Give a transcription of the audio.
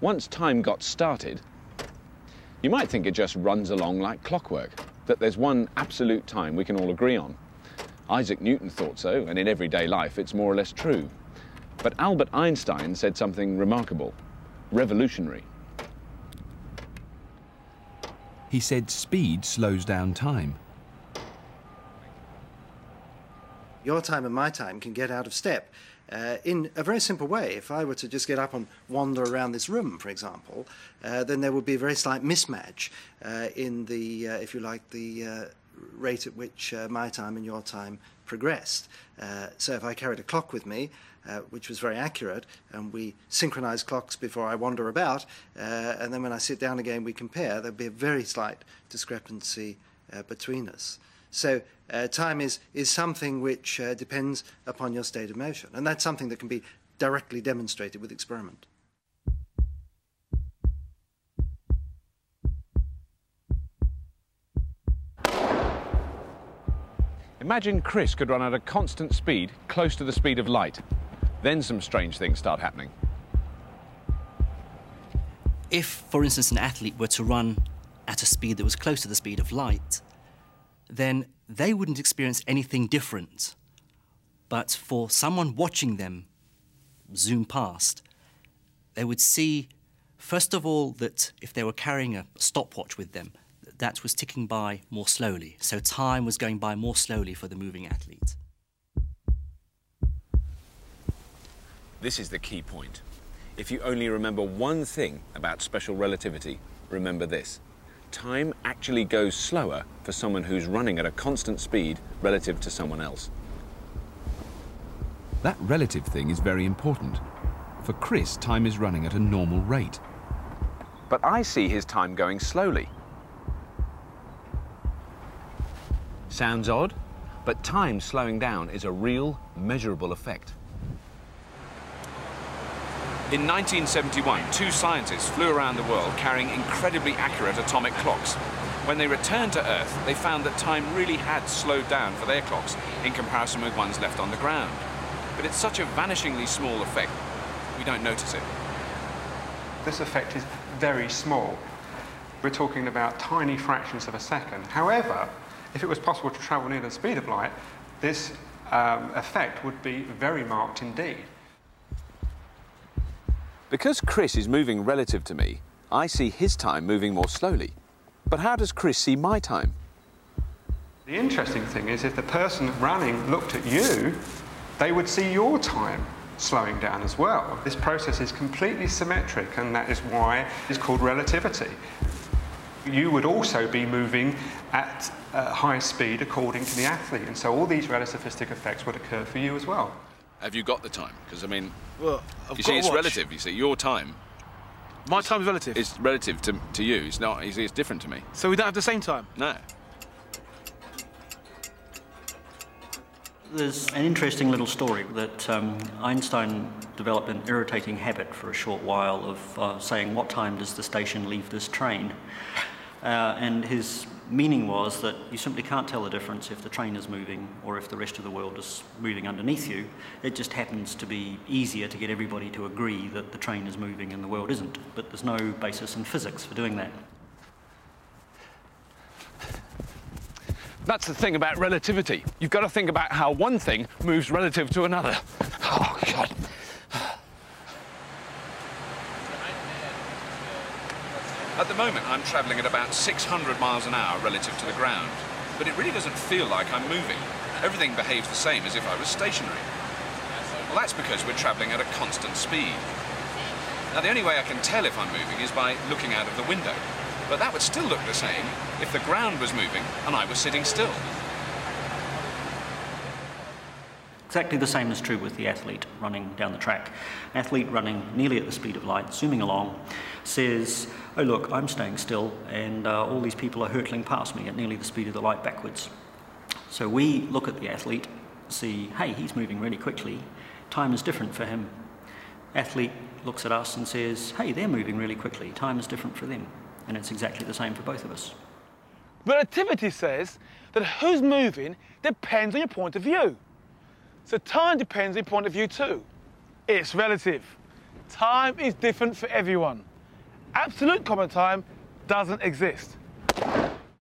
once time got started, you might think it just runs along like clockwork, that there's one absolute time we can all agree on. Isaac Newton thought so, and in everyday life it's more or less true. But Albert Einstein said something remarkable, revolutionary. He said speed slows down time. Your time and my time can get out of step in a very simple way. If I were to just get up and wander around this room, for example, then there would be a very slight mismatch in the, if you like, the rate at which my time and your time progressed. So if I carried a clock with me, which was very accurate, and we synchronized clocks before I wander about, and then when I sit down again we compare, there'd be a very slight discrepancy between us. So time is something which depends upon your state of motion, and that's something that can be directly demonstrated with experiment. Imagine Chris could run at a constant speed close to the speed of light. Then some strange things start happening. If, for instance, an athlete were to run at a speed that was close to the speed of light, then they wouldn't experience anything different. But for someone watching them zoom past, they would see, first of all, that if they were carrying a stopwatch with them, that was ticking by more slowly. So time was going by more slowly for the moving athlete. This is the key point. If you only remember one thing about special relativity, remember this. Time actually goes slower for someone who's running at a constant speed relative to someone else. That relative thing is very important. For Chris, time is running at a normal rate. But I see his time going slowly. Sounds odd, but time slowing down is a real, measurable effect. In 1971, two scientists flew around the world carrying incredibly accurate atomic clocks. When they returned to Earth, they found that time really had slowed down for their clocks in comparison with ones left on the ground. But it's such a vanishingly small effect, we don't notice it. This effect is very small. We're talking about tiny fractions of a second. However, if it was possible to travel near the speed of light, this effect would be very marked indeed. Because Chris is moving relative to me, I see his time moving more slowly. But how does Chris see my time? The interesting thing is, if the person running looked at you, they would see your time slowing down as well. This process is completely symmetric, and that is why it's called relativity. You would also be moving at high speed according to the athlete, and so all these relativistic effects would occur for you as well. Have you got the time? Because, I mean, well, you see, it's relative. You see, your time. My time is relative. It's relative to you. It's not. You see, it's different to me. So we don't have the same time? No. There's an interesting little story that Einstein developed an irritating habit for a short while of saying, "What time does the station leave this train?" And his meaning was that you simply can't tell the difference if the train is moving or if the rest of the world is moving underneath you. It just happens to be easier to get everybody to agree that the train is moving and the world isn't. But there's no basis in physics for doing that. That's the thing about relativity. You've got to think about how one thing moves relative to another. Oh, God. At the moment, I'm travelling at about 600 miles an hour relative to the ground, but it really doesn't feel like I'm moving. Everything behaves the same as if I was stationary. Well, that's because we're travelling at a constant speed. Now, the only way I can tell if I'm moving is by looking out of the window, but that would still look the same if the ground was moving and I was sitting still. Exactly the same is true with the athlete running down the track. An athlete running nearly at the speed of light, zooming along, says, "Oh look, I'm staying still and all these people are hurtling past me at nearly the speed of the light backwards." So we look at the athlete, see, hey, he's moving really quickly, time is different for him. Athlete looks at us and says, hey, they're moving really quickly, time is different for them. And it's exactly the same for both of us. Relativity says that who's moving depends on your point of view. So time depends on your point of view too. It's relative. Time is different for everyone. Absolute common time doesn't exist.